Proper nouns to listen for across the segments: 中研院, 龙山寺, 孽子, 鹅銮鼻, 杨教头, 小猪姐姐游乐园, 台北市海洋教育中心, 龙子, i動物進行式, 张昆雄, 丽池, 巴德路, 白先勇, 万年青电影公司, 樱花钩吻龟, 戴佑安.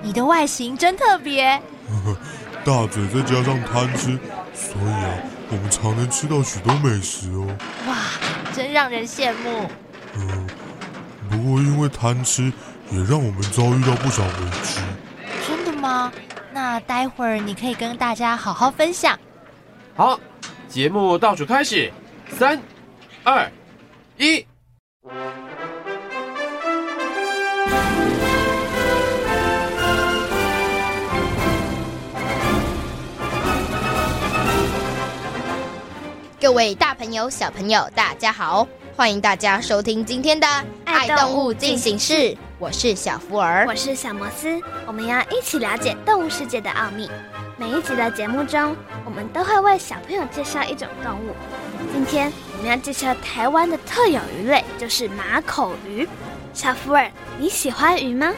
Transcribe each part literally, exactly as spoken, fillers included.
你的外形真特别，呵呵，大嘴再加上贪吃，所以啊，我们常能吃到许多美食哦。哇，真让人羡慕。嗯，不过因为贪吃，也让我们遭遇到不少委屈。真的吗？那待会儿你可以跟大家好好分享。好，节目倒数开始，三、二、一。各位大朋友小朋友大家好，欢迎大家收听今天的爱动物进行式，我是小福儿，我是小摩斯。我们要一起了解动物世界的奥秘，每一集的节目中我们都会为小朋友介绍一种动物。今天我们要介绍台湾的特有鱼类，就是马口鱼。小福儿，你喜欢鱼吗？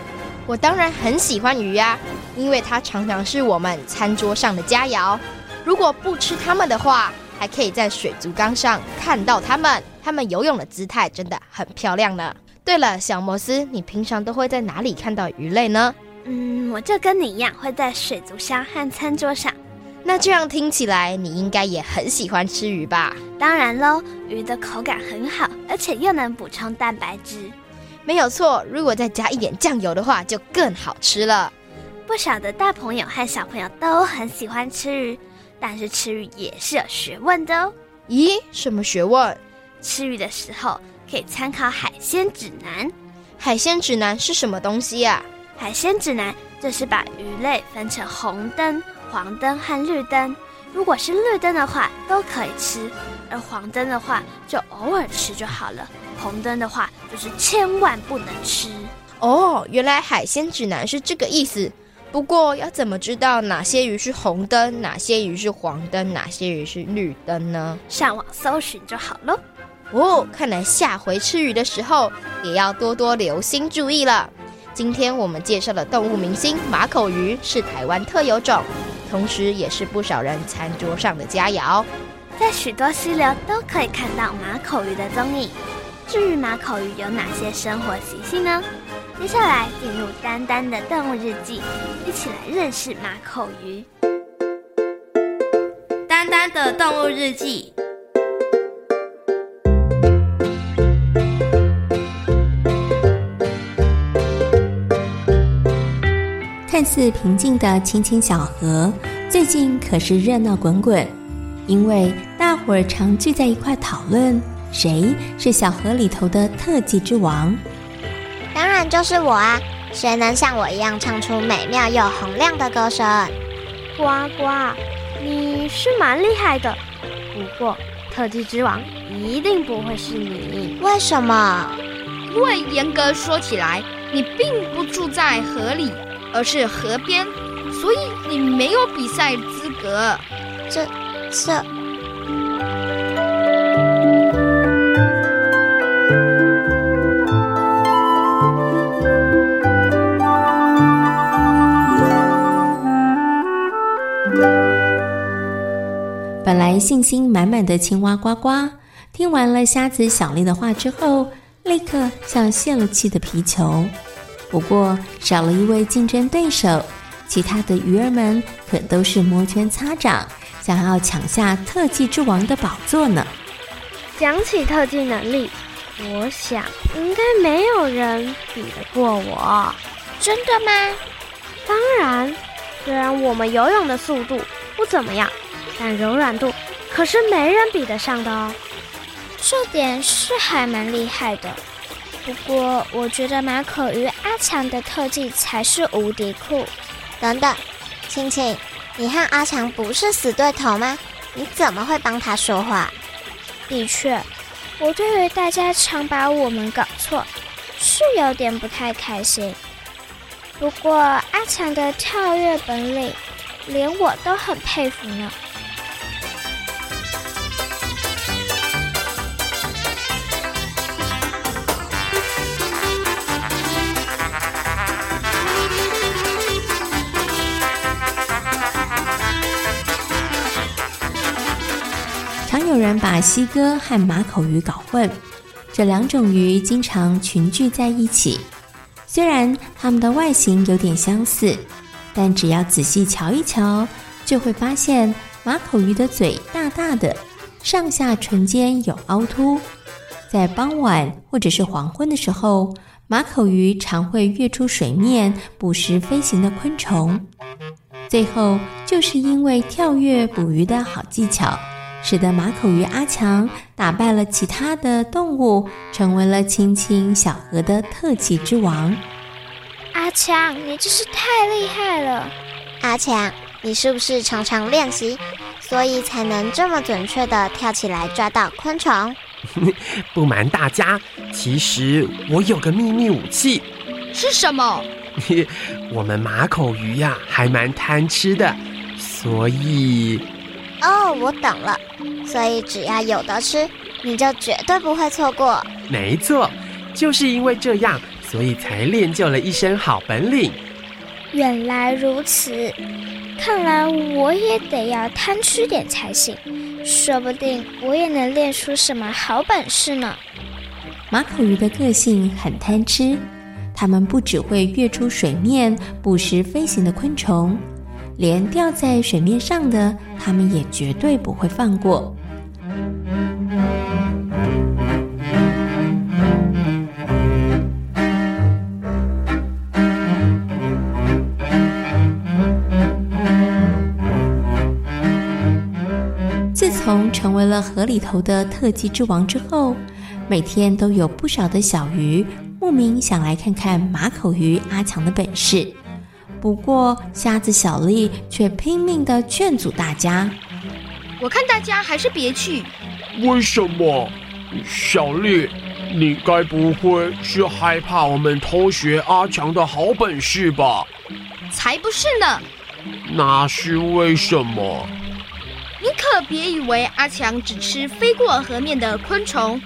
我当然很喜欢鱼啊，因为它常常是我们餐桌上的佳肴，如果不吃它们的话，还可以在水族缸上看到它们，它们游泳的姿态真的很漂亮呢。对了，小摩斯，你平常都会在哪里看到鱼类呢？嗯，我就跟你一样，会在水族箱和餐桌上。那这样听起来，你应该也很喜欢吃鱼吧？当然咯，鱼的口感很好，而且又能补充蛋白质。没有错，如果再加一点酱油的话，就更好吃了。不少的大朋友和小朋友都很喜欢吃鱼。但是吃鱼也是有学问的哦。咦，什么学问？吃鱼的时候可以参考海鲜指南。海鲜指南是什么东西啊？海鲜指南就是把鱼类分成红灯、黄灯和绿灯。如果是绿灯的话都可以吃，而黄灯的话就偶尔吃就好了，红灯的话就是千万不能吃。哦，原来海鲜指南是这个意思。不过要怎么知道哪些鱼是红灯，哪些鱼是黄灯，哪些鱼是绿灯呢？上网搜寻就好咯。哦，看来下回吃鱼的时候也要多多留心注意了。今天我们介绍的动物明星马口鱼是台湾特有种，同时也是不少人餐桌上的佳肴，在许多溪流都可以看到马口鱼的踪影。至于马口鱼有哪些生活习性呢？接下来进入丹丹的动物日记，一起来认识马口鱼。丹丹的动物日记。看似平静的青青小河，最近可是热闹滚滚，因为大伙儿常聚在一块讨论谁是小河里头的特技之王。当然就是我啊，谁能像我一样唱出美妙又洪亮的歌声？呱呱，你是蛮厉害的，不过特技之王一定不会是你。为什么？因为严格说起来，你并不住在河里，而是河边，所以你没有比赛资格。这这本来信心满满的青蛙呱呱，听完了瞎子小丽的话之后，立刻像泄了气的皮球。不过少了一位竞争对手，其他的鱼儿们可都是摩拳擦掌，想要抢下特技之王的宝座呢。讲起特技能力，我想应该没有人比得过我。真的吗？当然，虽然我们游泳的速度不怎么样，但柔软度可是没人比得上的哦，这点是还蛮厉害的。不过我觉得马口鱼阿强的特技才是无敌酷。等等，青青，你和阿强不是死对头吗？你怎么会帮他说话？的确，我对于大家常把我们搞错，是有点不太开心。不过阿强的跳跃本领，连我都很佩服呢。常有人把西哥和马口鱼搞混，这两种鱼经常群聚在一起。虽然它们的外形有点相似，但只要仔细瞧一瞧，就会发现马口鱼的嘴大大的，上下唇间有凹凸。在傍晚或者是黄昏的时候，马口鱼常会跃出水面，捕食飞行的昆虫。最后，就是因为跳跃捕鱼的好技巧，使得马口鱼阿强打败了其他的动物，成为了青青小河的特技之王。阿强，你真是太厉害了！阿强，你是不是常常练习，所以才能这么准确地跳起来抓到昆虫？不瞒大家，其实我有个秘密武器。是什么？我们马口鱼呀、啊，还蛮贪吃的，所以……哦，我懂了。所以只要有得吃，你就绝对不会错过。没错，就是因为这样，所以才练就了一身好本领。原来如此，看来我也得要贪吃点才行，说不定我也能练出什么好本事呢。马口鱼的个性很贪吃，它们不只会跃出水面捕食飞行的昆虫，连掉在水面上的，他们也绝对不会放过。自从成为了河里头的特技之王之后，每天都有不少的小鱼慕名想来看看马口鱼阿强的本事。不过瞎子小丽却拼命地劝阻大家，我看大家还是别去。为什么？小丽，你该不会是害怕我们偷学阿强的好本事吧？才不是呢。那是为什么？你可别以为阿强只吃飞过河面的昆虫，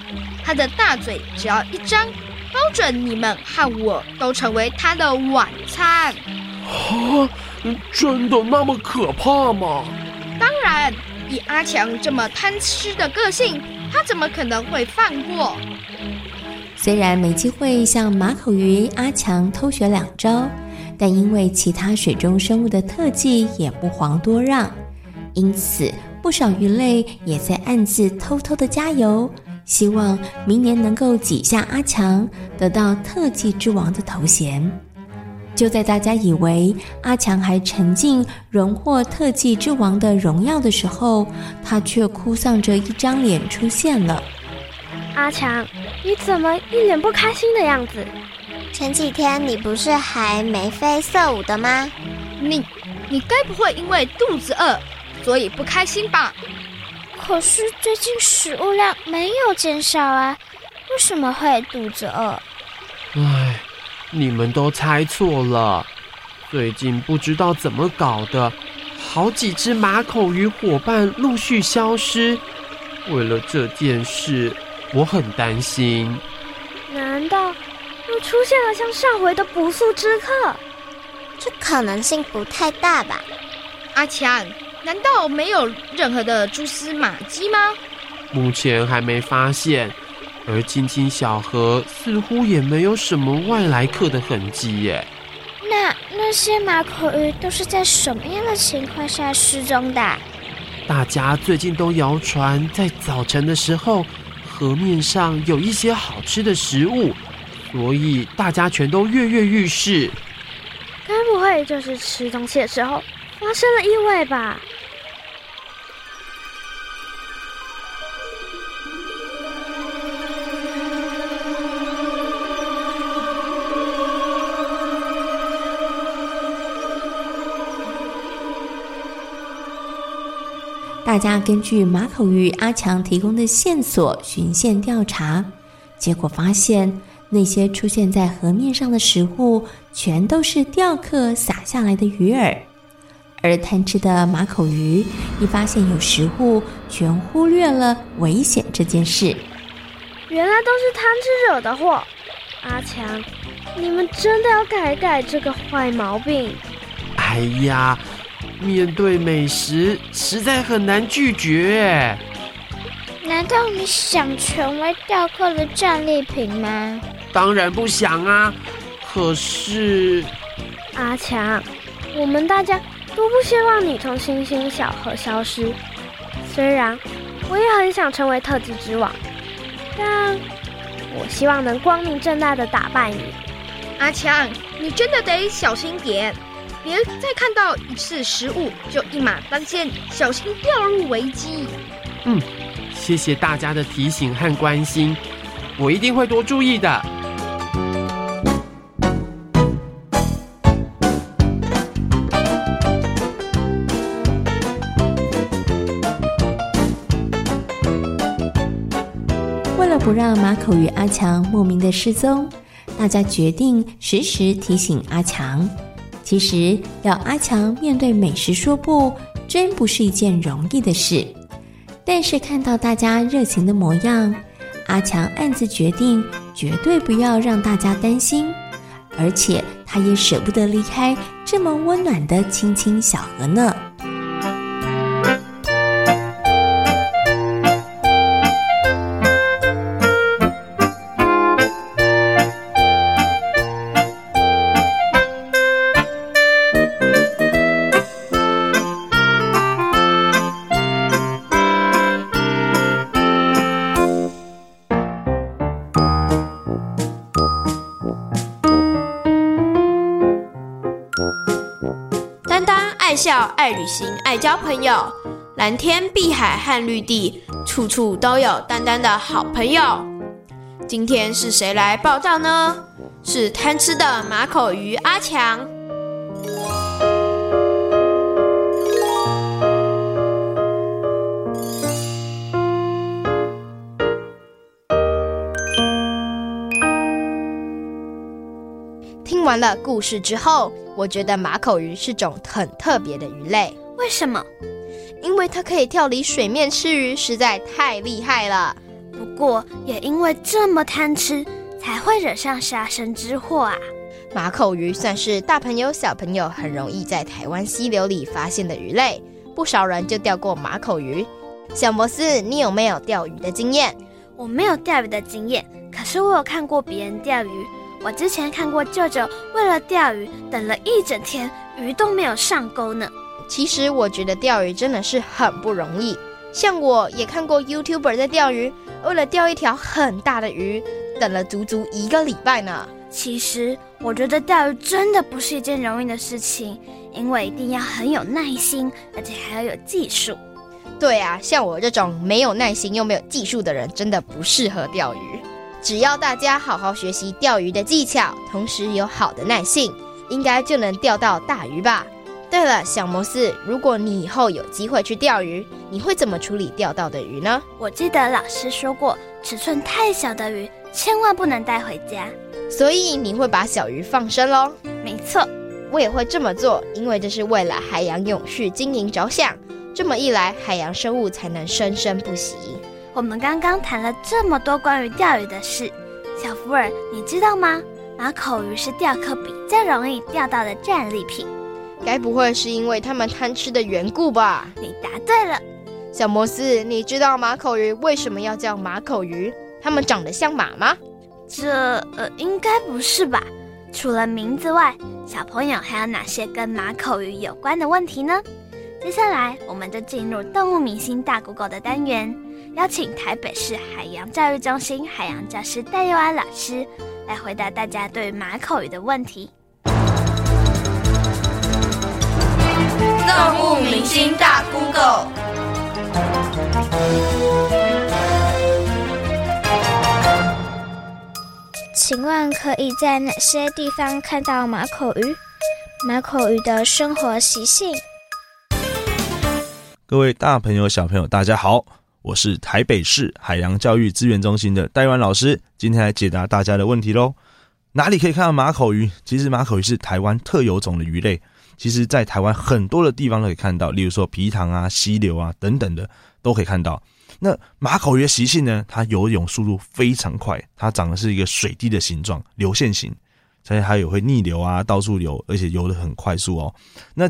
他的大嘴只要一张，包准你们和我都成为他的晚餐。啊，真的那么可怕吗？当然，以阿强这么贪吃的个性，他怎么可能会放过？虽然没机会向马口鱼阿强偷学两招，但因为其他水中生物的特技也不遑多让，因此不少鱼类也在暗自偷偷的加油，希望明年能够挤下阿强，得到特技之王的头衔。就在大家以为阿强还沉浸荣获特技之王的荣耀的时候，他却哭丧着一张脸出现了。阿强，你怎么一脸不开心的样子？前几天你不是还眉飞色舞的吗？你，你该不会因为肚子饿，所以不开心吧？可是最近食物量没有减少啊，为什么会肚子饿？唉，你们都猜错了，最近不知道怎么搞的，好几只马口鱼伙伴陆续消失，为了这件事，我很担心。难道又出现了像上回的不速之客？这可能性不太大吧。阿强，难道没有任何的蛛丝马迹吗？目前还没发现，而青青小河似乎也没有什么外来客的痕迹耶。那那些马口鱼都是在什么样的情况下失踪的？大家最近都谣传，在早晨的时候，河面上有一些好吃的食物，所以大家全都跃跃欲试。该不会就是吃东西的时候发生了意外吧？大家根据马口玉阿强提供的线索循线调查，结果发现那些出现在河面上的食物全都是钓客撒下来的鱼饵，而贪吃的马口鱼一发现有食物，全忽略了危险这件事。原来都是贪吃惹的祸，阿强，你们真的要改改这个坏毛病。哎呀，面对美食实在很难拒绝。难道你想成为钓客的战利品吗？当然不想啊，可是阿强，我们大家都不希望你从星星小河消失，虽然我也很想成为特级之王，但我希望能光明正大的打败你。阿强，你真的得小心点，别再看到一次食物就一马当先，小心掉入危机。嗯，谢谢大家的提醒和关心，我一定会多注意的。为了不让马口与阿强莫名的失踪，大家决定时时提醒阿强。其实要阿强面对美食说不，真不是一件容易的事。但是看到大家热情的模样，阿强暗自决定绝对不要让大家担心，而且他也舍不得离开这么温暖的青青小河呢。爱笑、爱旅行、爱交朋友，蓝天、碧海和绿地，处处都有丹丹的好朋友。今天是谁来报到呢？是贪吃的马口鱼阿强。听完了故事之后，我觉得马口鱼是种很特别的鱼类。为什么？因为它可以跳离水面吃鱼，实在太厉害了。不过也因为这么贪吃，才会惹上杀身之祸啊。马口鱼算是大朋友小朋友很容易在台湾溪流里发现的鱼类，不少人就钓过马口鱼。小摩斯，你有没有钓鱼的经验？我没有钓鱼的经验，可是我有看过别人钓鱼。我之前看过舅舅为了钓鱼等了一整天，鱼都没有上钩呢。其实我觉得钓鱼真的是很不容易，像我也看过 YouTuber 在钓鱼，为了钓一条很大的鱼，等了足足一个礼拜呢。其实我觉得钓鱼真的不是一件容易的事情，因为一定要很有耐心，而且还要有技术。对啊，像我这种没有耐心又没有技术的人，真的不适合钓鱼。只要大家好好学习钓鱼的技巧，同时有好的耐性，应该就能钓到大鱼吧。对了，小摩斯，如果你以后有机会去钓鱼，你会怎么处理钓到的鱼呢？我记得老师说过，尺寸太小的鱼千万不能带回家，所以你会把小鱼放生咯。没错，我也会这么做，因为这是为了海洋永续经营着想，这么一来海洋生物才能生生不息。我们刚刚谈了这么多关于钓鱼的事，小福尔，你知道吗？马口鱼是钓客比较容易钓到的战利品。该不会是因为他们贪吃的缘故吧？你答对了。小摩斯，你知道马口鱼为什么要叫马口鱼？它们长得像马吗？这呃，应该不是吧？除了名字外，小朋友还有哪些跟马口鱼有关的问题呢？接下来我们就进入动物明星大 Google 的单元，邀请台北市海洋教育中心海洋教师戴佑安老师来回答大家对马口鱼的问题。动物明星大 Google， 请问可以在哪些地方看到马口鱼？马口鱼的生活习性？各位大朋友小朋友大家好，我是台北市海洋教育资源中心的戴玉安老师，今天来解答大家的问题咯。哪里可以看到马口鱼？其实马口鱼是台湾特有种的鱼类，其实在台湾很多的地方都可以看到，例如说埤塘啊、溪流啊等等的都可以看到。那马口鱼的习性呢，它游泳速度非常快，它长的是一个水滴的形状，流线型，所以它也会逆流啊，到处游，而且游得很快速哦。那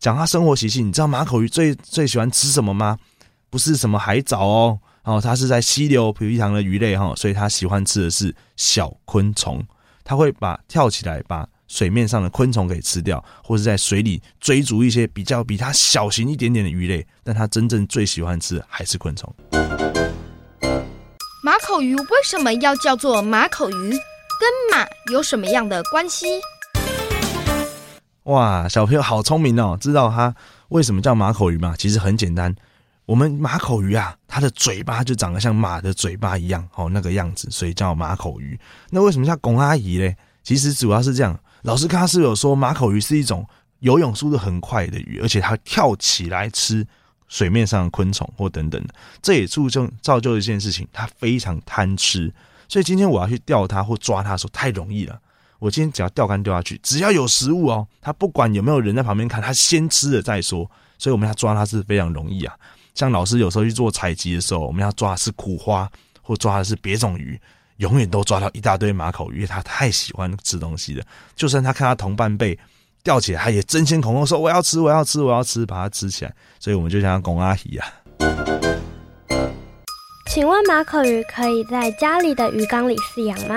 讲它生活习性，你知道马口鱼最最喜欢吃什么吗？不是什么海藻哦，哦它是在溪流、埤塘的鱼类哈、哦，所以它喜欢吃的是小昆虫，它会把跳起来把水面上的昆虫给吃掉，或是在水里追逐一些比较比它小型一点点的鱼类，但它真正最喜欢吃还是昆虫。马口鱼为什么要叫做马口鱼？跟马有什么样的关系？哇，小朋友好聪明哦，知道它为什么叫马口鱼吗？其实很简单，我们马口鱼啊，它的嘴巴就长得像马的嘴巴一样哦，那个样子，所以叫马口鱼。那为什么叫龚阿姨勒？其实主要是这样，老师刚刚是有说马口鱼是一种游泳速度很快的鱼，而且它跳起来吃水面上的昆虫或等等的，这也造就造就一件事情，它非常贪吃，所以今天我要去钓它或抓它的时候太容易了。我今天只要钓竿钓下去，只要有食物哦，它不管有没有人在旁边看，它先吃了再说，所以我们要抓它是非常容易啊。像老师有时候去做采集的时候，我们要抓的是苦花或抓的是别种鱼，永远都抓到一大堆马口鱼，因为他太喜欢吃东西了。就算他看他同伴被钓起来，他也争先恐后说我要吃我要吃我要吃，把它吃起来，所以我们就叫他龚阿姨啊。请问马口鱼可以在家里的鱼缸里饲养吗？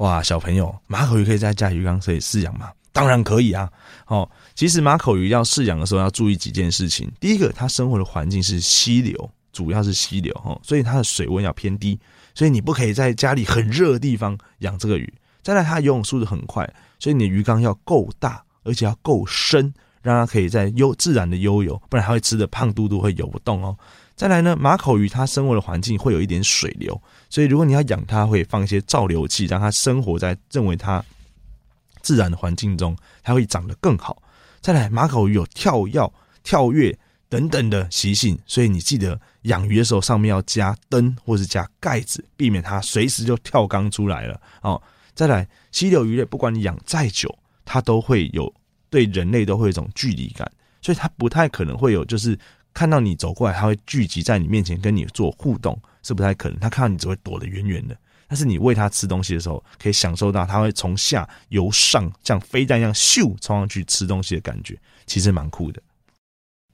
哇，小朋友，马口鱼可以在家鱼缸里饲养吗？当然可以啊。哦，其实马口鱼要饲养的时候要注意几件事情。第一个，它生活的环境是溪流，主要是溪流，所以它的水温要偏低，所以你不可以在家里很热的地方养这个鱼。再来，它游泳速度很快，所以你的鱼缸要够大，而且要够深，让它可以在悠自然的悠游，不然它会吃的胖嘟嘟，会游不动哦。再来呢，马口鱼它生活的环境会有一点水流，所以如果你要养它，会放一些造流器，让它生活在认为它自然的环境中，它会长得更好。再来，马口鱼有跳跃、跳跃等等的习性，所以你记得养鱼的时候上面要加灯或是加盖子，避免它随时就跳缸出来了、哦、再来，溪流鱼类不管你养再久，它都会有对人类都会有一种距离感，所以它不太可能会有就是看到你走过来它会聚集在你面前跟你做互动，是不太可能，它看到你只会躲得远远的。但是你喂它吃东西的时候，可以享受到它会从下由上像飞弹一样咻冲上去吃东西的感觉，其实蛮酷的。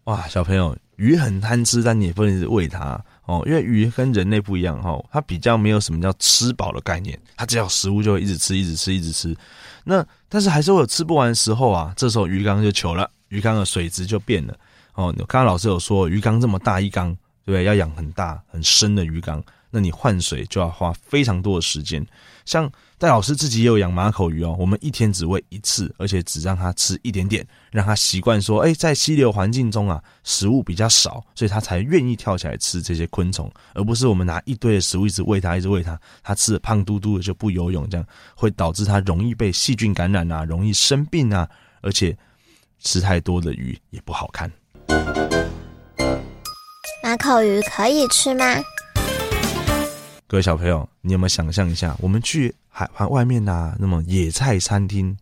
哇，小朋友，鱼很贪吃，但你也不能喂它哦，因为鱼跟人类不一样哦，它比较没有什么叫吃饱的概念，它只要食物就会一直吃，一直吃，一直吃。那但是还是会有吃不完的时候啊，这时候鱼缸就糗了，鱼缸的水质就变了哦。刚刚老师有说，鱼缸这么大一缸，对不对？要养很大很深的鱼缸，那你换水就要花非常多的时间。像戴老师自己也有养马口鱼哦，我们一天只喂一次，而且只让它吃一点点，让它习惯说，哎，在溪流环境中啊，食物比较少，所以它才愿意跳起来吃这些昆虫，而不是我们拿一堆的食物一直喂它，一直喂它，它吃的胖嘟嘟的就不游泳，这样会导致它容易被细菌感染啊，容易生病啊，而且吃太多的鱼也不好看。马口鱼可以吃吗？各位小朋友，你有没有想象一下，我们去海外面啊，那么野菜餐厅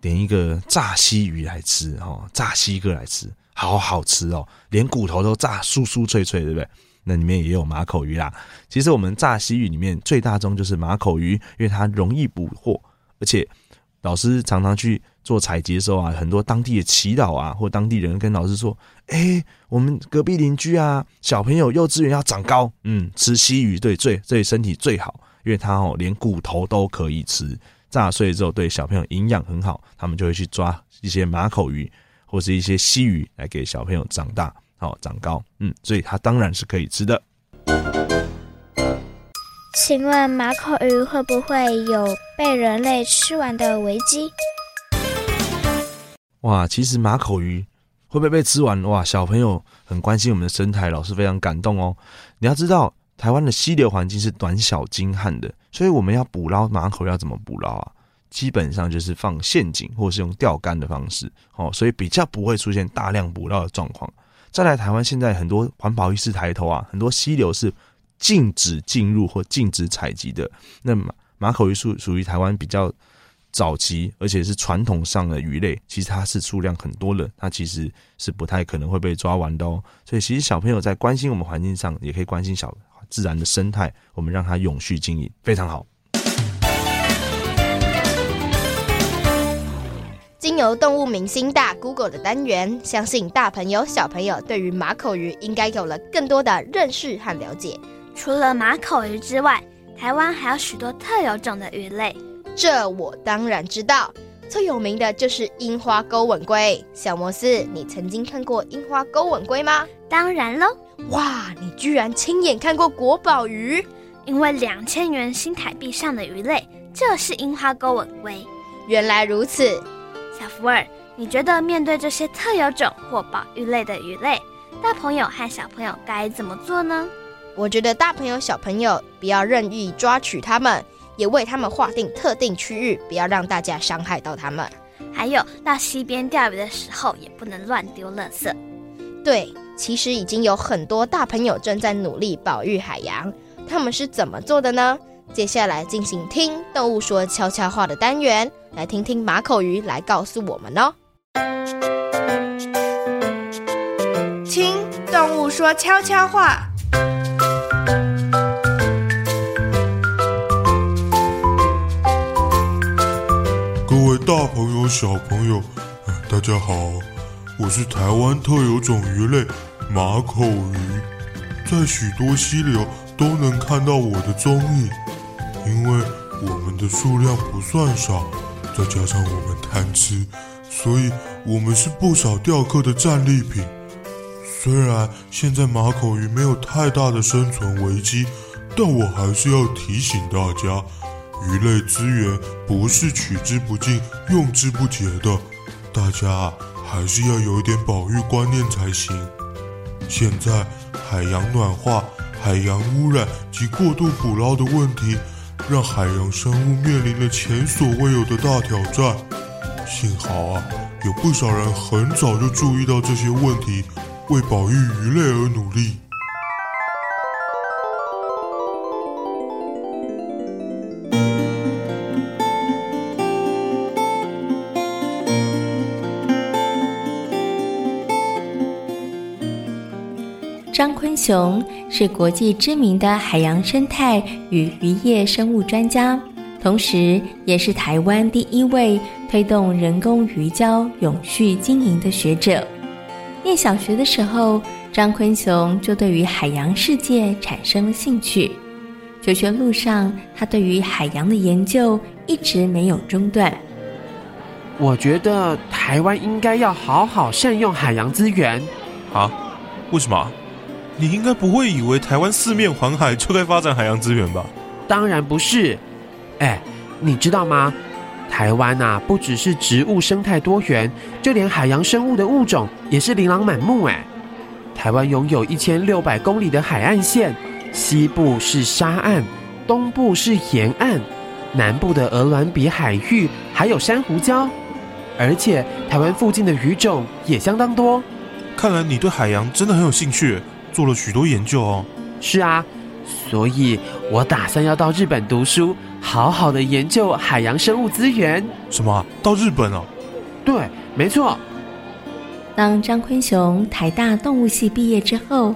点一个炸西鱼来吃、哦、炸西哥来吃，好好吃哦，连骨头都炸酥酥脆脆，对不对？那里面也有马口鱼啦。其实我们炸西鱼里面最大宗就是马口鱼，因为它容易捕获，而且老师常常去做采集的时候啊，很多当地的祈祷啊，或当地人跟老师说，哎，我们隔壁邻居啊，小朋友幼稚园要长高，嗯，吃西鱼对最对身体最好，因为它哦连骨头都可以吃，炸碎之后对小朋友营养很好，他们就会去抓一些马口鱼或是一些西鱼来给小朋友长大，好长高，嗯，所以它当然是可以吃的。请问马口鱼会不会有被人类吃完的危机？哇，其实马口鱼会不会被吃完？哇，小朋友很关心我们的生态，老师非常感动哦。你要知道，台湾的溪流环境是短小精悍的，所以我们要捕捞马口要怎么捕捞啊？基本上就是放陷阱或是用钓竿的方式、哦、所以比较不会出现大量捕捞的状况。再来，台湾现在很多环保意识抬头啊，很多溪流是禁止进入或禁止采集的。那马口鱼属于台湾比较早期而且是传统上的鱼类，其实它是数量很多的，它其实是不太可能会被抓完的哦。所以其实小朋友在关心我们环境上，也可以关心小自然的生态，我们让它永续经营，非常好。经由动物明星大 Google 的单元，相信大朋友小朋友对于马口鱼应该有了更多的认识和了解。除了马口鱼之外，台湾还有许多特有种的鱼类。这我当然知道，最有名的就是樱花钩吻龟。小摩斯，你曾经看过樱花钩吻龟吗？当然咯。哇，你居然亲眼看过国宝鱼？因为两千元新台币上的鱼类就是樱花钩吻龟。原来如此。小福尔，你觉得面对这些特有种或保育类的鱼类，大朋友和小朋友该怎么做呢？我觉得大朋友小朋友不要任意抓取它们，也为他们划定特定区域，不要让大家伤害到他们。还有，到溪边钓鱼的时候也不能乱丢垃圾。对，其实已经有很多大朋友正在努力保育海洋，他们是怎么做的呢？接下来进行听动物说悄悄话的单元，来听听马口鱼来告诉我们哦。听动物说悄悄话。各位大朋友小朋友、呃、大家好，我是台湾特有种鱼类马口鱼，在许多溪流都能看到我的踪影，因为我们的数量不算少，再加上我们贪吃，所以我们是不少钓客的战利品。虽然现在马口鱼没有太大的生存危机，但我还是要提醒大家，鱼类资源不是取之不尽用之不竭的，大家还是要有一点保育观念才行。现在海洋暖化、海洋污染及过度捕捞的问题，让海洋生物面临了前所未有的大挑战。幸好啊，有不少人很早就注意到这些问题，为保育鱼类而努力。张昆雄是国际知名的海洋生态与渔业生物专家，同时也是台湾第一位推动人工鱼礁永续经营的学者。念小学的时候，张昆雄就对于海洋世界产生了兴趣。求学路上，他对于海洋的研究一直没有中断。我觉得台湾应该要好好善用海洋资源。啊？为什么？你应该不会以为台湾四面环海就该发展海洋资源吧？当然不是。哎，你知道吗？台湾啊，不只是植物生态多元，就连海洋生物的物种也是琳琅满目。哎，台湾拥有一千六百公里的海岸线，西部是沙岸，东部是沿岸，南部的鹅銮鼻海域还有珊瑚礁，而且台湾附近的鱼种也相当多。看来你对海洋真的很有兴趣，做了许多研究哦。是啊，所以我打算要到日本读书，好好的研究海洋生物资源。什么？到日本哦？对，没错。当张昆雄台大动物系毕业之后，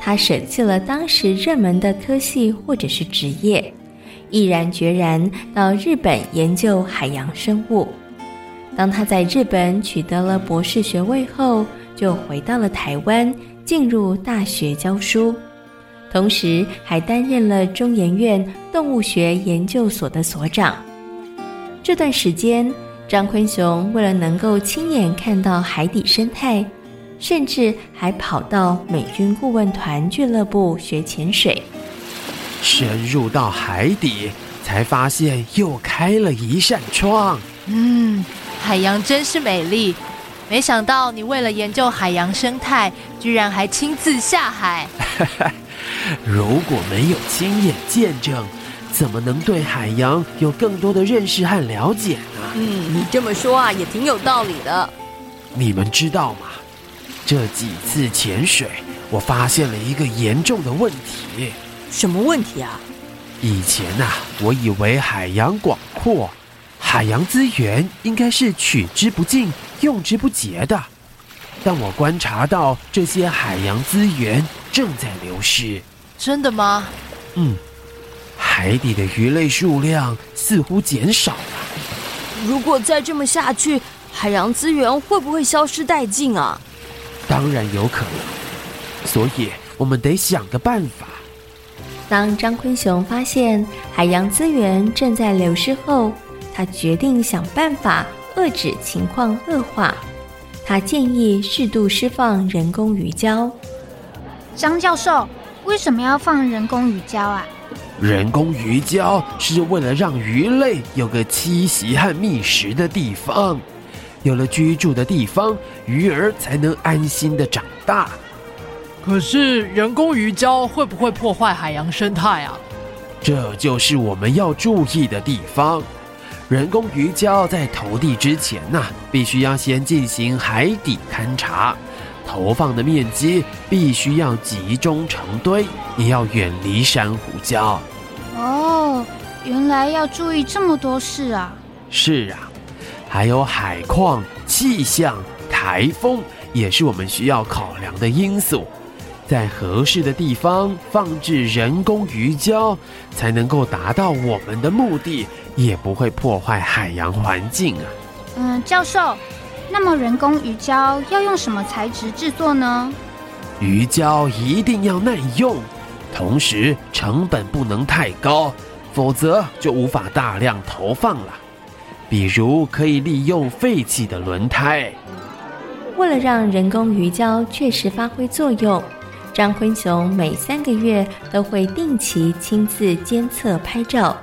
他舍弃了当时热门的科系或者是职业，毅然决然到日本研究海洋生物。当他在日本取得了博士学位后，就回到了台湾，进入大学教书，同时还担任了中研院动物学研究所的所长。这段时间，张昆雄为了能够亲眼看到海底生态，甚至还跑到美军顾问团俱乐部学潜水。深入到海底，才发现又开了一扇窗。嗯，海洋真是美丽。没想到你为了研究海洋生态，居然还亲自下海。如果没有亲眼见证，怎么能对海洋有更多的认识和了解呢？嗯，你这么说啊，也挺有道理的。你们知道吗？这几次潜水，我发现了一个严重的问题。什么问题啊？以前啊，我以为海洋广阔，海洋资源应该是取之不尽、用之不竭的，但我观察到这些海洋资源正在流失。真的吗？嗯，海底的鱼类数量似乎减少了。如果再这么下去，海洋资源会不会消失殆尽啊？当然有可能，所以我们得想个办法。当张鲲雄发现海洋资源正在流失后，他决定想办法遏止情况恶化。他建议适度释放人工鱼礁。张教授，为什么要放人工鱼礁啊？人工鱼礁是为了让鱼类有个栖息和觅食的地方，有了居住的地方，鱼儿才能安心的长大。可是人工鱼礁会不会破坏海洋生态啊？这就是我们要注意的地方。人工鱼礁在投递之前呢、啊，必须要先进行海底勘察，投放的面积必须要集中成堆，也要远离珊瑚礁。哦，原来要注意这么多事啊！是啊，还有海况、气象、台风也是我们需要考量的因素。在合适的地方放置人工鱼礁，才能够达到我们的目的，也不会破坏海洋环境啊。嗯，教授，那么人工鱼礁要用什么材质制作呢？鱼礁一定要耐用，同时成本不能太高，否则就无法大量投放了。比如可以利用废弃的轮胎。为了让人工鱼礁确实发挥作用，张鲲雄每三个月都会定期亲自监测拍照，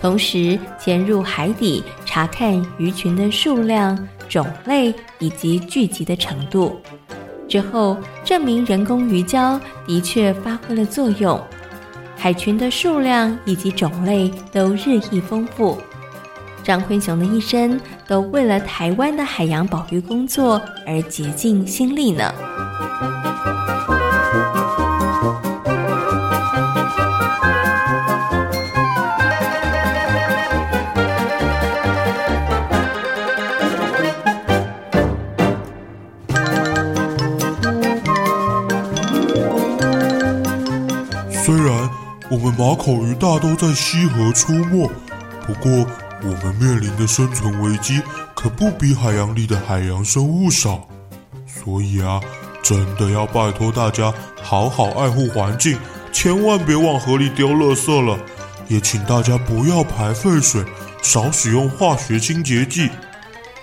同时潜入海底查看鱼群的数量、种类以及聚集的程度。之后证明人工鱼礁的确发挥了作用，海群的数量以及种类都日益丰富。张鲲雄的一生都为了台湾的海洋保育工作而竭尽心力呢。虽然我们马口鱼大都在西河出没，不过我们面临的生存危机可不比海洋里的海洋生物少，所以啊，真的要拜托大家好好爱护环境，千万别往河里丢垃圾了，也请大家不要排废水，少使用化学清洁剂，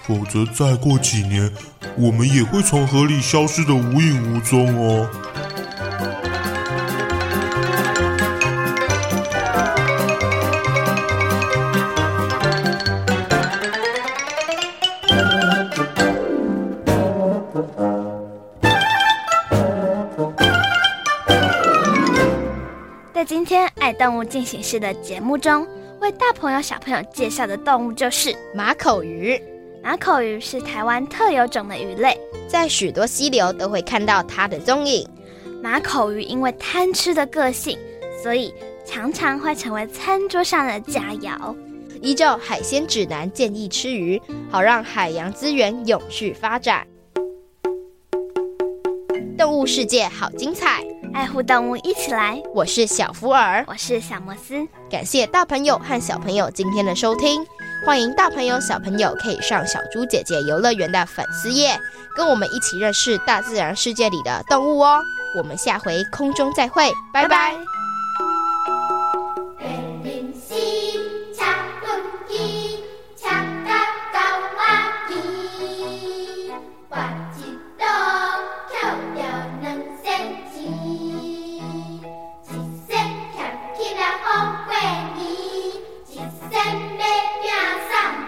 否则再过几年，我们也会从河里消失得无影无踪哦。在今天爱动物进行式的节目中，为大朋友小朋友介绍的动物就是马口鱼。马口鱼是台湾特有种的鱼类，在许多溪流都会看到它的踪影。马口鱼因为贪吃的个性，所以常常会成为餐桌上的佳肴。依照海鲜指南建议吃鱼，好让海洋资源永续发展。动物世界好精彩，爱护动物一起来。我是小福尔，我是小摩斯。感谢大朋友和小朋友今天的收听，欢迎大朋友小朋友可以上小猪姐姐游乐园的粉丝页，跟我们一起认识大自然世界里的动物哦。我们下回空中再会，拜拜。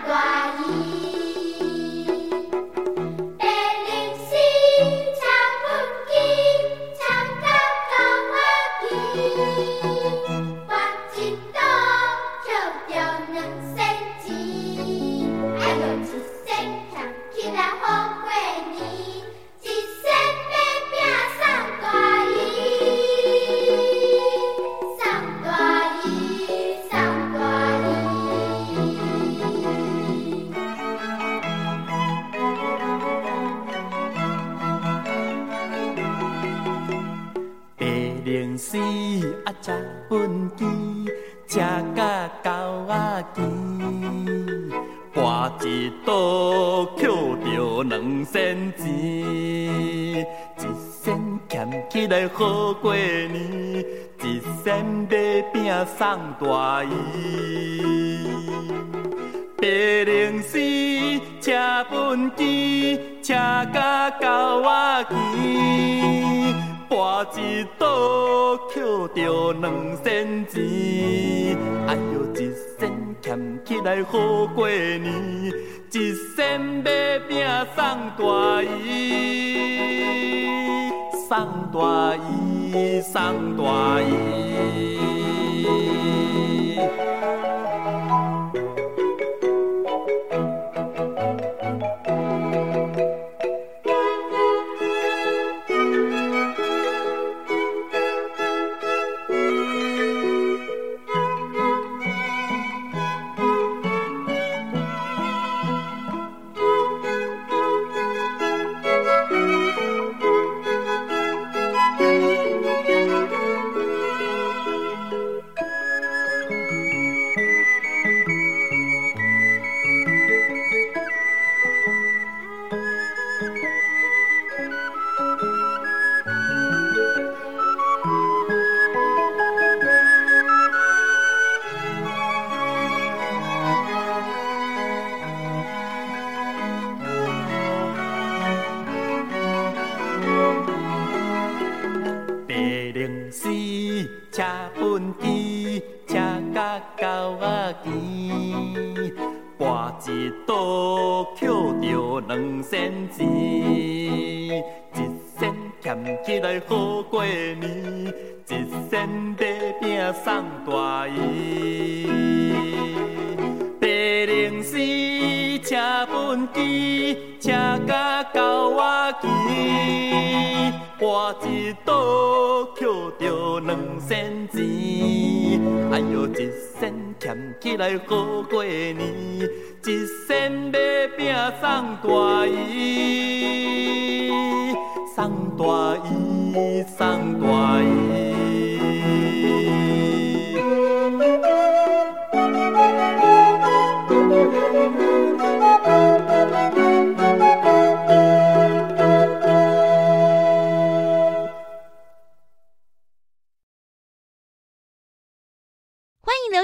我一路啊食粉枝，食甲狗仔枝，博一刀捡着两仙钱，一仙俭起来好过年，一仙买饼送大姨。白灵丝，车本机，车甲狗仔机，博一刀捡着两仙钱。哎呦，一仙俭起来好过年，一仙买饼送大姨，送大姨，送大姨。